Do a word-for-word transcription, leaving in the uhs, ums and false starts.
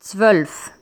zwölf